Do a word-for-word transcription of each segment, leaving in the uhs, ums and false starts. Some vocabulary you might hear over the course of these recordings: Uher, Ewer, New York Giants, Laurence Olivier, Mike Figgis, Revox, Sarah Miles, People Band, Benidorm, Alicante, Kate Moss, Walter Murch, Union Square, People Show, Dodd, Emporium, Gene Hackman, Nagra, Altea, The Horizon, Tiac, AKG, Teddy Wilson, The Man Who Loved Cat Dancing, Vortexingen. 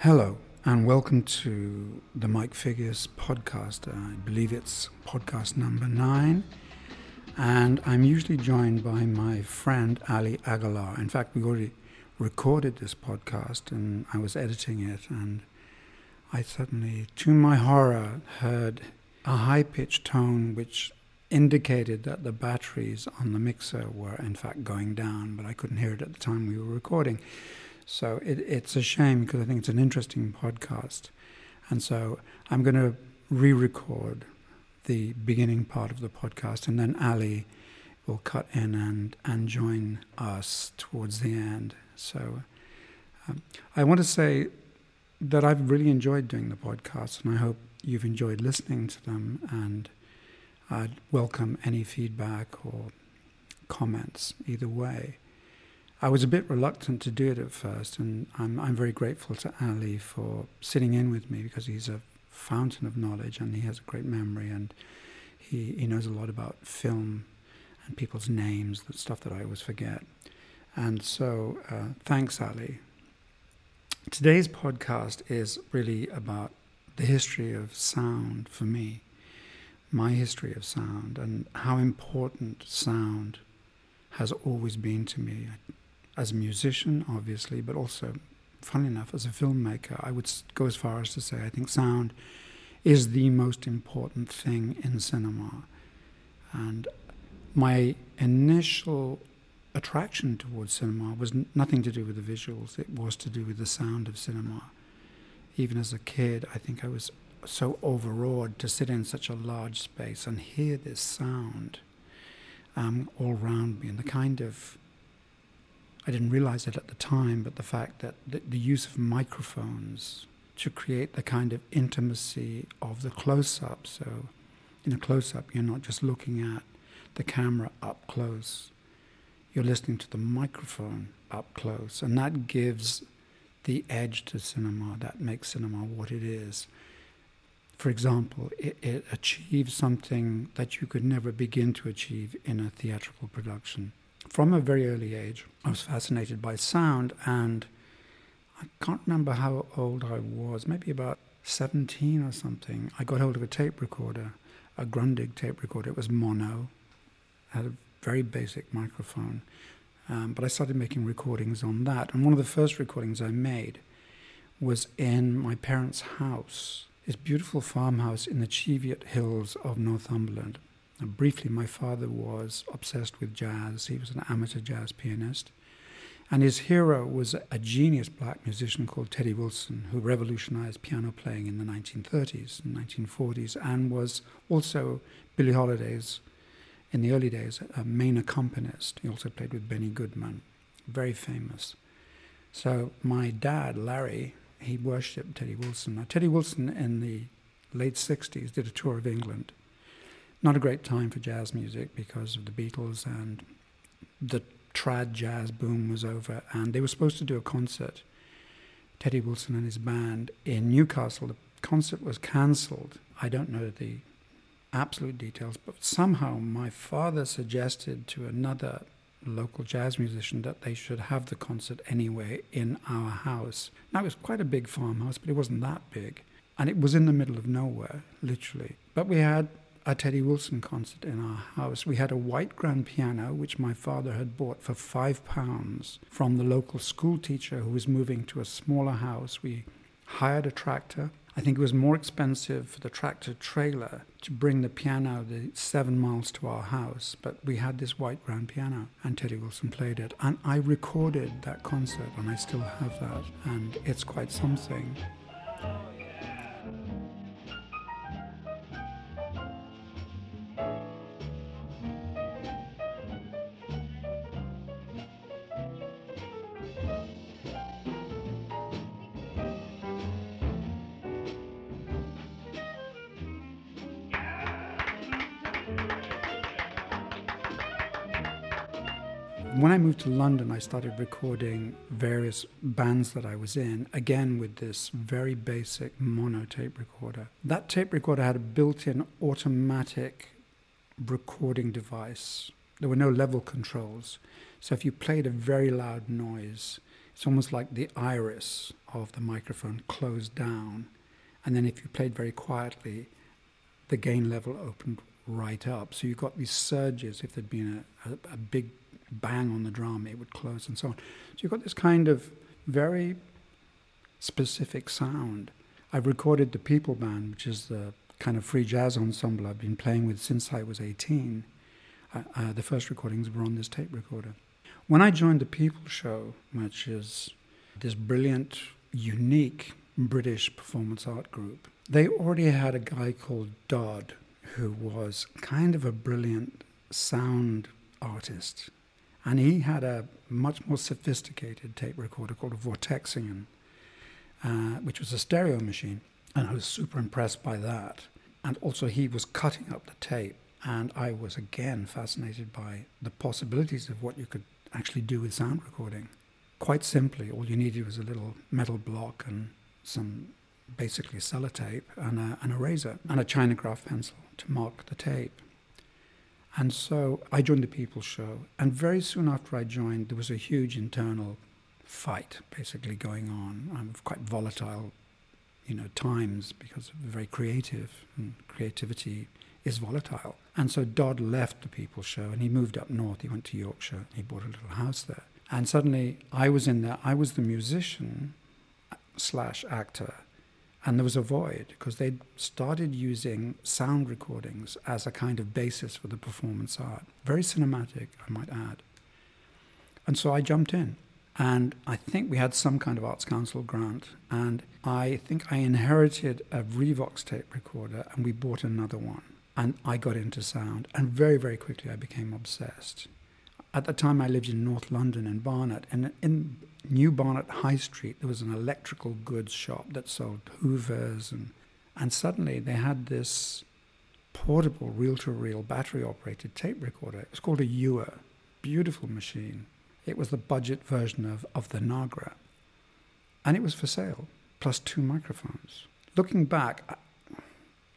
Hello and welcome to the Mike Figgis podcast. I believe it's podcast number nine, and I'm usually joined by my friend Ali Aguilar. In fact, we already recorded this podcast and I was editing it, and I suddenly, to my horror, heard a high-pitched tone which indicated that the batteries on the mixer were in fact going down, but I couldn't hear it at the time we were recording. So it, it's a shame, because I think it's an interesting podcast. And so I'm going to re-record the beginning part of the podcast, and then Ali will cut in and, and join us towards the end. So um, I want to say that I've really enjoyed doing the podcast, and I hope you've enjoyed listening to them, and I'd welcome any feedback or comments either way. I was a bit reluctant to do it at first, and I'm, I'm very grateful to Ali for sitting in with me, because he's a fountain of knowledge and he has a great memory, and he, he knows a lot about film and people's names, the stuff that I always forget. And so uh, thanks, Ali. Today's podcast is really about the history of sound for me, my history of sound, and how important sound has always been to me. As a musician, obviously, but also, funnily enough, as a filmmaker. I would go as far as to say I think sound is the most important thing in cinema. And my initial attraction towards cinema was n- nothing to do with the visuals. It was to do with the sound of cinema. Even as a kid, I think I was so overawed to sit in such a large space and hear this sound um, all round me, and the kind of, I didn't realize it at the time, but the fact that the, the use of microphones to create the kind of intimacy of the close-up. So in a close-up, you're not just looking at the camera up close, you're listening to the microphone up close. And that gives the edge to cinema, that makes cinema what it is. For example, it, it achieves something that you could never begin to achieve in a theatrical production. From a very early age, I was fascinated by sound, and I can't remember how old I was, maybe about seventeen or something. I got hold of a tape recorder, a Grundig tape recorder. It was mono, had a very basic microphone, um, but I started making recordings on that. And one of the first recordings I made was in my parents' house, this beautiful farmhouse in the Cheviot Hills of Northumberland. And briefly, my father was obsessed with jazz. He was an amateur jazz pianist. And his hero was a genius black musician called Teddy Wilson, who revolutionized piano playing in the nineteen thirties and nineteen forties, and was also Billie Holiday's, in the early days, a main accompanist. He also played with Benny Goodman, very famous. So my dad, Larry, he worshipped Teddy Wilson. Now, Teddy Wilson in the late sixties did a tour of England. Not a great time for jazz music because of the Beatles, and the trad jazz boom was over, and they were supposed to do a concert, Teddy Wilson and his band, in Newcastle. The concert was cancelled. I don't know the absolute details, but somehow my father suggested to another local jazz musician that they should have the concert anyway in our house. Now, it was quite a big farmhouse, but it wasn't that big, and it was in the middle of nowhere, literally. But we had a Teddy Wilson concert in our house. We had a white grand piano, which my father had bought for five pounds from the local school teacher who was moving to a smaller house. We hired a tractor. I think it was more expensive for the tractor trailer to bring the piano the seven miles to our house, but we had this white grand piano, and Teddy Wilson played it. And I recorded that concert, and I still have that, and it's quite something. When I moved to London, I started recording various bands that I was in, again with this very basic mono tape recorder. That tape recorder had a built-in automatic recording device. There were no level controls. So if you played a very loud noise, it's almost like the iris of the microphone closed down. And then if you played very quietly, the gain level opened right up. So you got these surges. If there'd been a, a, a big bang on the drum, it would close and so on. So you've got this kind of very specific sound. I've recorded the People Band, which is the kind of free jazz ensemble I've been playing with since I was eighteen. Uh, uh, the first recordings were on this tape recorder. When I joined the People Show, which is this brilliant, unique British performance art group, they already had a guy called Dodd, who was kind of a brilliant sound artist. And he had a much more sophisticated tape recorder called a Vortexingen, uh, which was a stereo machine. And I was super impressed by that. And also he was cutting up the tape. And I was again fascinated by the possibilities of what you could actually do with sound recording. Quite simply, all you needed was a little metal block and some basically sellotape and a, and a razor and a China craft pencil to mark the tape. And so I joined the People Show, and very soon after I joined, there was a huge internal fight basically going on. I'm quite volatile, you know, times, because I'm very creative, and creativity is volatile. And so Dodd left the People Show, and he moved up north. He went to Yorkshire. He bought a little house there. And suddenly I was in there. I was the musician slash actor. And there was a void, because they'd started using sound recordings as a kind of basis for the performance art. Very cinematic, I might add. And so I jumped in. And I think we had some kind of Arts Council grant. And I think I inherited a Revox tape recorder, and we bought another one. And I got into sound. And very, very quickly, I became obsessed. At the time, I lived in North London in Barnet. And in New Barnet High Street, there was an electrical goods shop that sold Hoovers, and and suddenly they had this portable reel-to-reel battery-operated tape recorder. It was called a Ewer, beautiful machine. It was the budget version of, of the Nagra, and it was for sale, plus two microphones. Looking back,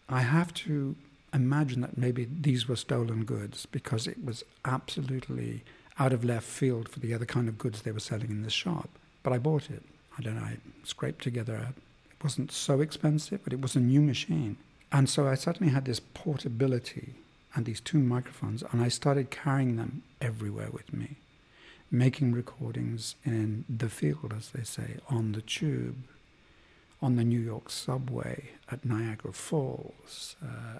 I have to imagine that maybe these were stolen goods, because it was absolutely out of left field for the other kind of goods they were selling in this shop. But I bought it. I don't know, I scraped together. It wasn't so expensive, but it was a new machine. And so I suddenly had this portability and these two microphones, and I started carrying them everywhere with me, making recordings in the field, as they say, on the tube, on the New York subway, at Niagara Falls, uh,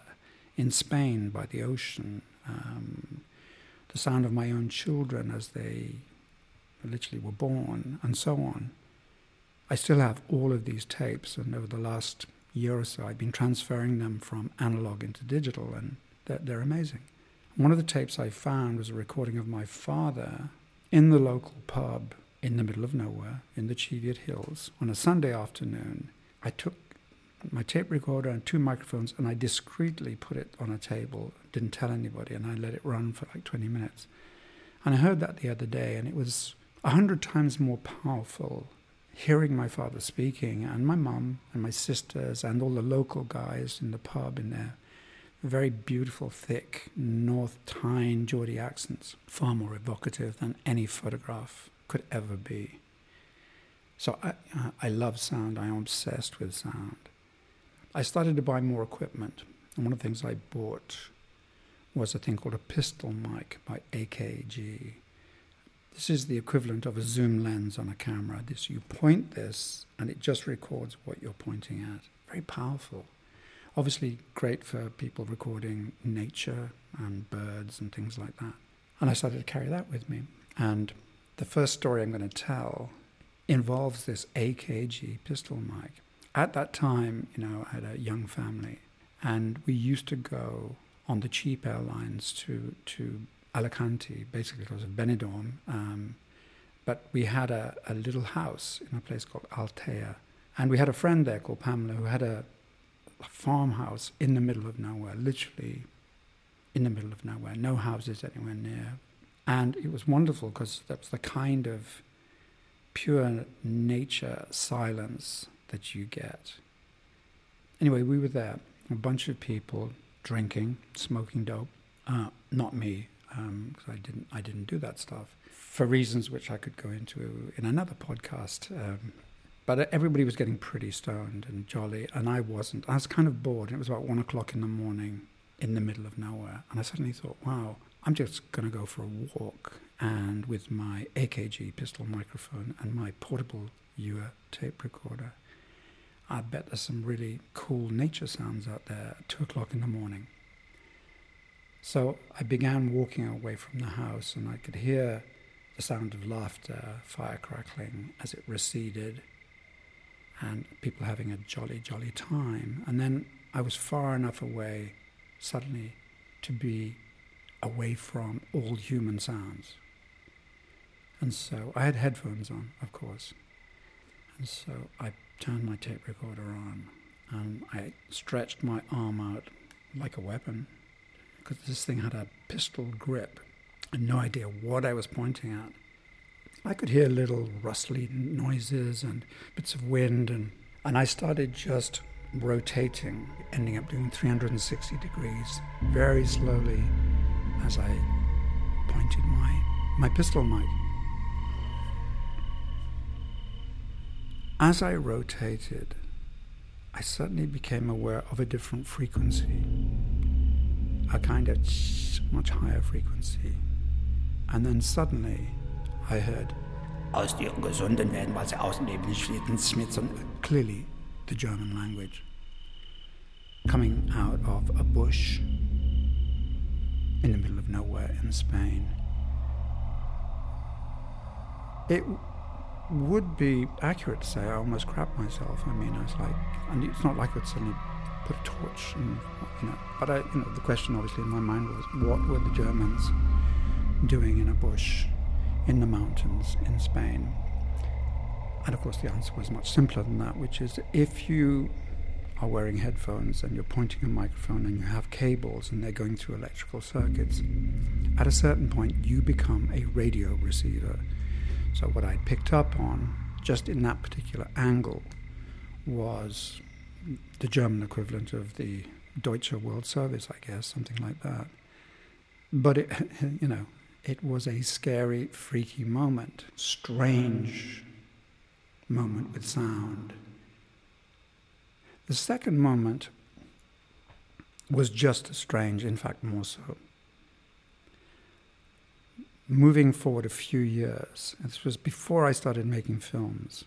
in Spain by the ocean, um, the sound of my own children as they literally were born, and so on. I still have all of these tapes, and over the last year or so, I've been transferring them from analog into digital, and they're, they're amazing. One of the tapes I found was a recording of my father in the local pub in the middle of nowhere, in the Cheviot Hills, on a Sunday afternoon. I took my tape recorder and two microphones, and I discreetly put it on a table, didn't tell anybody, and I let it run for like twenty minutes. And I heard that the other day, and it was a hundred times more powerful hearing my father speaking, and my mum and my sisters and all the local guys in the pub in their very beautiful, thick, North Tyne Geordie accents, far more evocative than any photograph could ever be. So I, I love sound. I am obsessed with sound. I started to buy more equipment, and one of the things I bought was a thing called a pistol mic by A K G. This is the equivalent of a zoom lens on a camera. This, you point this, and it just records what you're pointing at. Very powerful. Obviously great for people recording nature and birds and things like that. And I started to carry that with me. And the first story I'm going to tell involves this A K G pistol mic. At that time, you know, I had a young family, and we used to go on the cheap airlines to, to Alicante, basically because of Benidorm. Um, but we had a, a little house in a place called Altea, and we had a friend there called Pamela who had a, a farmhouse in the middle of nowhere, literally in the middle of nowhere, no houses anywhere near. And it was wonderful because that was the kind of pure nature silence that you get. Anyway, we were there, a bunch of people drinking, smoking dope. Uh, not me. um, because I didn't I didn't do that stuff for reasons which I could go into in another podcast. Um, but everybody was getting pretty stoned and jolly, and I wasn't. I was kind of bored. It was about one o'clock in the morning in the middle of nowhere, and I suddenly thought, wow, I'm just going to go for a walk, and with my A K G pistol microphone and my portable Uher tape recorder, I bet there's some really cool nature sounds out there at two o'clock in the morning. So I began walking away from the house, and I could hear the sound of laughter, fire crackling as it receded, and people having a jolly, jolly time. And then I was far enough away suddenly to be away from all human sounds. And so I had headphones on, of course. And so I turned my tape recorder on, and I stretched my arm out like a weapon, because this thing had a pistol grip and no idea what I was pointing at. I could hear little rustly noises and bits of wind, and, and I started just rotating, ending up doing three hundred sixty degrees very slowly as I pointed my, my pistol mic. As I rotated, I suddenly became aware of a different frequency, a kind of much higher frequency. And then suddenly I heard, "Aus die Ungesunden werden was ausneblich Schlittenschmitzen," clearly the German language, coming out of a bush in the middle of nowhere in Spain. It would be accurate to say I almost crapped myself. I mean, I was like, and it's not like I'd suddenly put a torch and, you know, but I, you know, the question obviously in my mind was, what were the Germans doing in a bush in the mountains in Spain? And of course the answer was much simpler than that, which is, if you are wearing headphones and you're pointing a microphone and you have cables and they're going through electrical circuits, at a certain point you become a radio receiver. So what I picked up on, just in that particular angle, was the German equivalent of the Deutsche World Service, I guess, something like that. But, it, you know, it was a scary, freaky moment, strange moment with sound. The second moment was just as strange, in fact, more so. Moving forward a few years, this was before I started making films,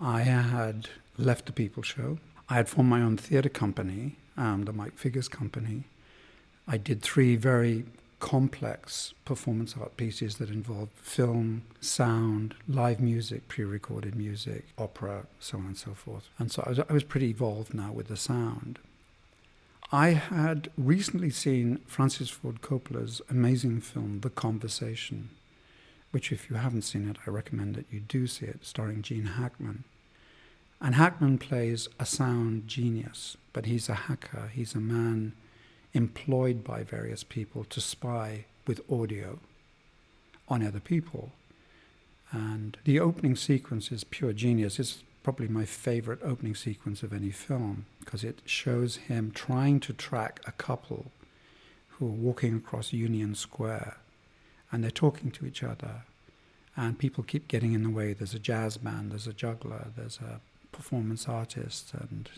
I had left the People Show. I had formed my own theatre company, um, the Mike Figgis company. I did three very complex performance art pieces that involved film, sound, live music, pre-recorded music, opera, so on and so forth. And so I was, I was pretty evolved now with the sound. I had recently seen Francis Ford Coppola's amazing film, The Conversation, which, if you haven't seen it, I recommend that you do see it, starring Gene Hackman. And Hackman plays a sound genius, but he's a hacker. He's a man employed by various people to spy with audio on other people. And the opening sequence is pure genius. It's probably my favorite opening sequence of any film, because it shows him trying to track a couple who are walking across Union Square, and they're talking to each other, and people keep getting in the way. There's a jazz band, there's a juggler, there's a performance artist, and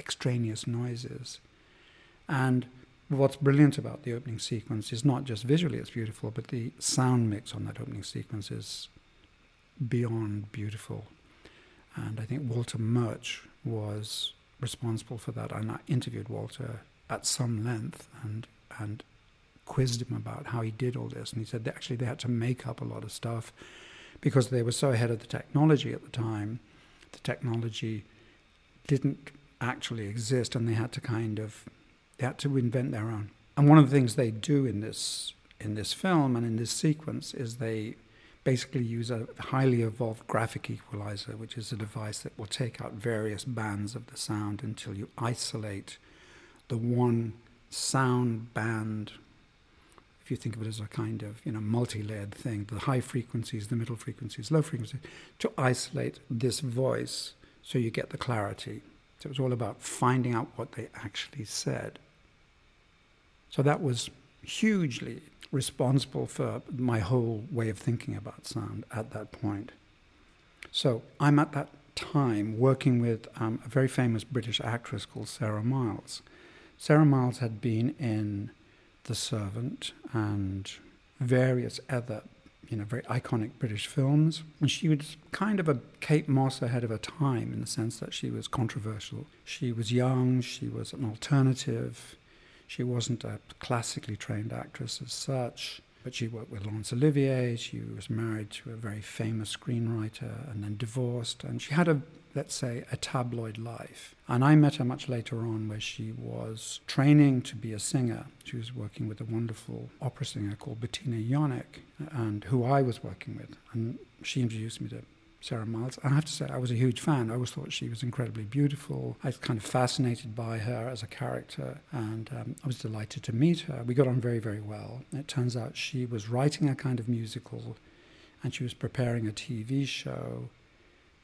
extraneous noises. And what's brilliant about the opening sequence is not just visually it's beautiful, but the sound mix on that opening sequence is beyond beautiful. And I think Walter Murch was responsible for that. And I interviewed Walter at some length and and quizzed him about how he did all this. And he said that actually they had to make up a lot of stuff because they were so ahead of the technology at the time. The technology didn't actually exist, and they had to kind of, they had to invent their own. And one of the things they do in this in this film and in this sequence is they basically use a highly evolved graphic equalizer, which is a device that will take out various bands of the sound until you isolate the one sound band. If you think of it as a kind of, you know, multi-layered thing, the high frequencies, the middle frequencies, low frequencies, to isolate this voice so you get the clarity. So it was all about finding out what they actually said. So that was hugely responsible for my whole way of thinking about sound at that point. So I'm at that time working with um, a very famous British actress called Sarah Miles. Sarah Miles had been in The Servant and various other, you know, very iconic British films. And she was kind of a Kate Moss ahead of her time in the sense that she was controversial. She was young, she was an alternative. She wasn't a classically trained actress as such, but she worked with Laurence Olivier. She was married to a very famous screenwriter and then divorced. And she had a, let's say, a tabloid life. And I met her much later on where she was training to be a singer. She was working with a wonderful opera singer called Bettina Jonic, and who I was working with. And she introduced me to Sarah Miles. I have to say, I was a huge fan. I always thought she was incredibly beautiful. I was kind of fascinated by her as a character, and um, I was delighted to meet her. We got on very, very well. It turns out she was writing a kind of musical, and she was preparing a T V show.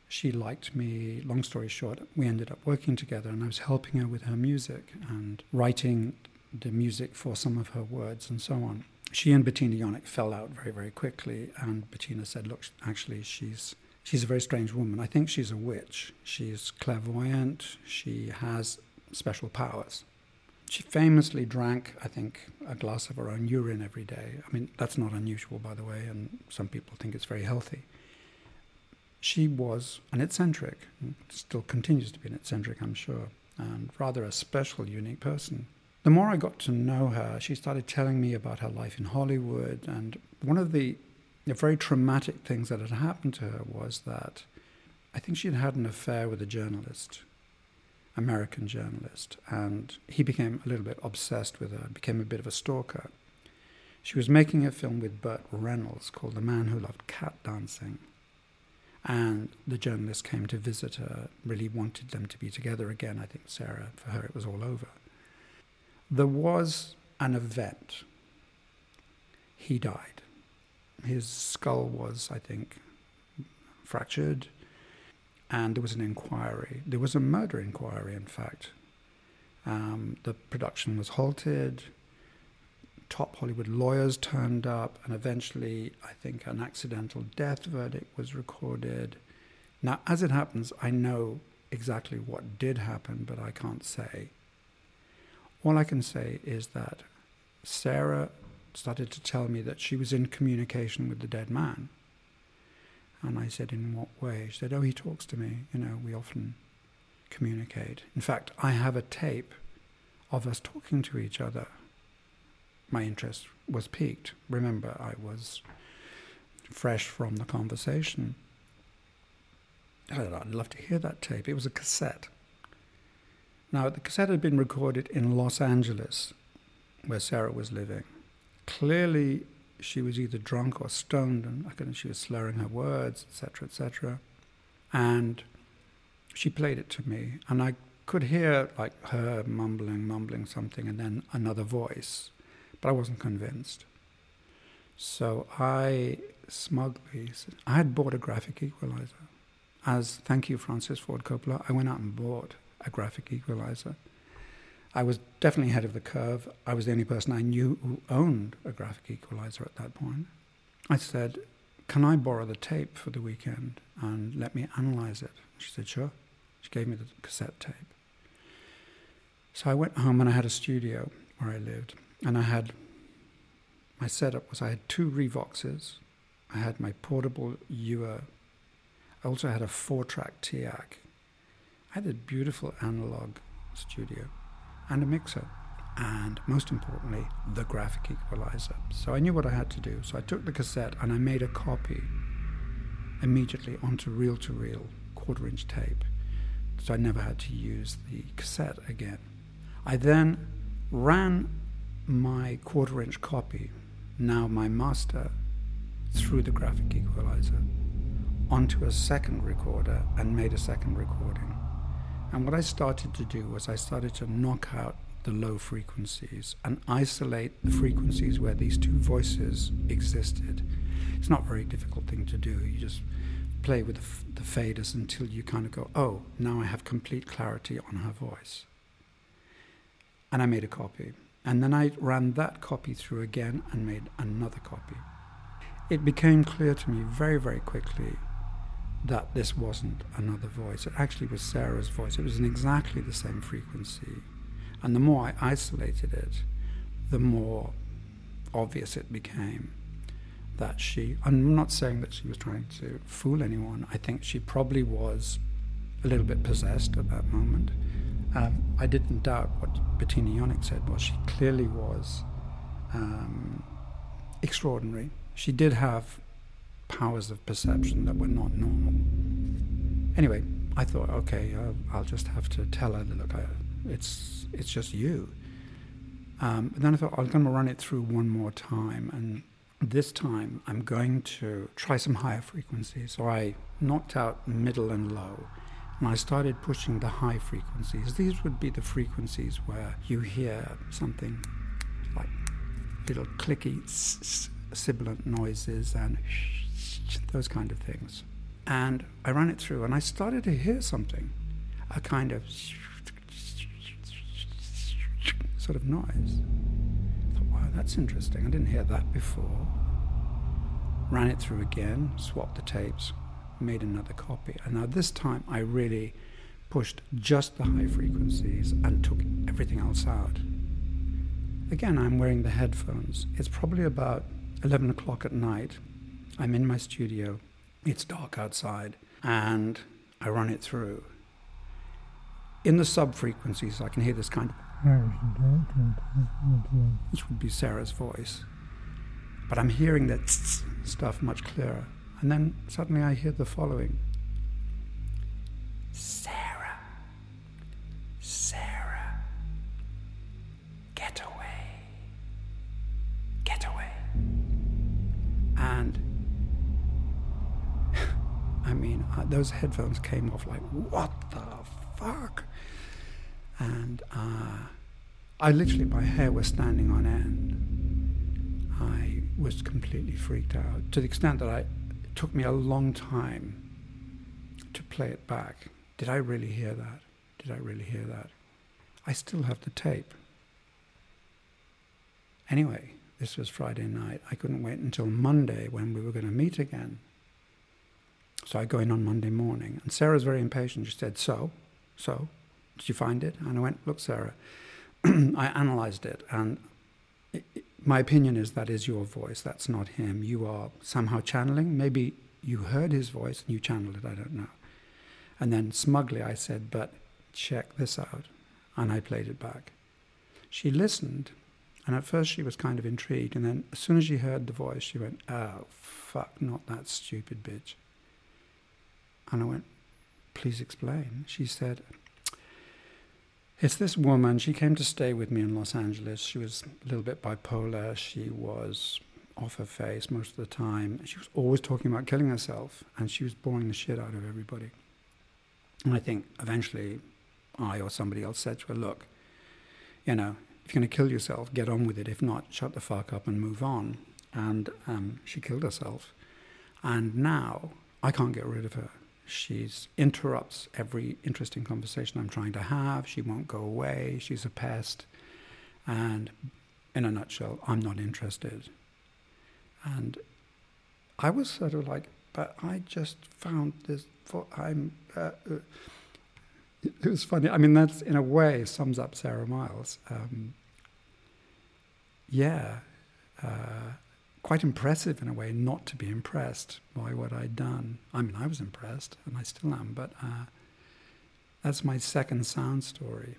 She liked me. Long story short, we ended up working together, and I was helping her with her music and writing the music for some of her words and so on. She and Bettina Jonic fell out very, very quickly, and Bettina said, look, actually, she's... She's a very strange woman. I think she's a witch. She's clairvoyant. She has special powers. She famously drank, I think, a glass of her own urine every day. I mean, that's not unusual, by the way, and some people think it's very healthy. She was an eccentric, still continues to be an eccentric, I'm sure, and rather a special, unique person. The more I got to know her, she started telling me about her life in Hollywood, and one of the The very traumatic things that had happened to her was that I think she'd had an affair with a journalist, American journalist, and he became a little bit obsessed with her, became a bit of a stalker. She was making a film with Burt Reynolds called The Man Who Loved Cat Dancing, and the journalist came to visit her, really wanted them to be together again. I think Sarah, for her, it was all over. There was an event. He died. His skull was, I think, fractured, and there was an inquiry. There was a murder inquiry, in fact. Um, the production was halted. Top Hollywood lawyers turned up, and eventually, I think, an accidental death verdict was recorded. Now, as it happens, I know exactly what did happen, but I can't say. All I can say is that Sarah started to tell me that she was in communication with the dead man. And I said, in what way? She said, oh, he talks to me. You know, we often communicate. In fact, I have a tape of us talking to each other. My interest was piqued. Remember, I was fresh from The Conversation. I said, I'd love to hear that tape. It was a cassette. Now, the cassette had been recorded in Los Angeles, where Sarah was living. Clearly, she was either drunk or stoned, and I couldn't, she was slurring her words, et cetera, et cetera. And she played it to me, and I could hear like her mumbling, mumbling something, and then another voice, but I wasn't convinced. So I smugly said, I had bought a graphic equalizer. As thank you, Francis Ford Coppola, I went out and bought a graphic equalizer. I was definitely ahead of the curve. I was the only person I knew who owned a graphic equalizer at that point. I said, can I borrow the tape for the weekend and let me analyze it? She said, sure. She gave me the cassette tape. So I went home and I had a studio where I lived. And I had, my setup was I had two Revoxes. I had my portable Uher. I also had a four-track Tiac. I had a beautiful analog studio. And a mixer, and most importantly, the graphic equalizer. So I knew what I had to do. So I took the cassette and I made a copy immediately onto reel-to-reel, quarter-inch tape. So I never had to use the cassette again. I then ran my quarter-inch copy, now my master, through the graphic equalizer, onto a second recorder and made a second recording. And what I started to do was I started to knock out the low frequencies and isolate the frequencies where these two voices existed. It's not a very difficult thing to do. You just play with the, f- the faders until you kind of go, oh, now I have complete clarity on her voice. And I made a copy. And then I ran that copy through again and made another copy. It became clear to me very, very quickly that this wasn't another voice. It actually was Sarah's voice. It was in exactly the same frequency. And the more I isolated it, the more obvious it became that she... I'm not saying that she was trying to fool anyone. I think she probably was a little bit possessed at that moment. Um, I didn't doubt what Bettina Jonic said. Well, she clearly was um, extraordinary. She did have powers of perception that were not normal. Anyway, I thought, okay, I'll, I'll just have to tell her, look, I, it's it's just you. Um, and then I thought, I'm going to run it through one more time, and this time I'm going to try some higher frequencies. So I knocked out middle and low, and I started pushing the high frequencies. These would be the frequencies where you hear something like little clicky sibilant noises and those kind of things. And I ran it through, and I started to hear something, a kind of sort of noise. I thought, wow, that's interesting. I didn't hear that before. Ran it through again, swapped the tapes, made another copy. And now this time I really pushed just the high frequencies and took everything else out. Again, I'm wearing the headphones. It's probably about eleven o'clock at night. I'm in my studio, it's dark outside, and I run it through. In the sub-frequencies, I can hear this kind of... which would be Sarah's voice. But I'm hearing that stuff much clearer. And then suddenly I hear the following. Sarah. Sarah. Get away. Get away. And... I mean, those headphones came off like, what the fuck? And uh, I literally, my hair was standing on end. I was completely freaked out, to the extent that I, it took me a long time to play it back. Did I really hear that? Did I really hear that? I still have the tape. Anyway, this was Friday night. I couldn't wait until Monday when we were going to meet again. So I go in on Monday morning, and Sarah's very impatient. She said, so, so, did you find it? And I went, look, Sarah, I analyzed it, and it, it, my opinion is that is your voice, that's not him. You are somehow channeling. Maybe you heard his voice and you channeled it, I don't know. And then smugly I said, but check this out, and I played it back. She listened, and at first she was kind of intrigued, and then as soon as she heard the voice, she went, oh, fuck, not that stupid bitch. And I went, please explain. She said, it's this woman. She came to stay with me in Los Angeles. She was a little bit bipolar. She was off her face most of the time. She was always talking about killing herself, and she was boring the shit out of everybody. And I think eventually I or somebody else said to her, look, you know, if you're going to kill yourself, get on with it. If not, shut the fuck up and move on. And um, she killed herself. And now I can't get rid of her. She interrupts every interesting conversation I'm trying to have. She won't go away. She's a pest. And in a nutshell, I'm not interested. And I was sort of like, but I just found this... I'm. Uh, it was funny. I mean, that's, in a way, sums up Sarah Miles. Um, yeah. Uh, quite impressive in a way not to be impressed by what I'd done. I mean, I was impressed, and I still am, but uh, that's my second sound story.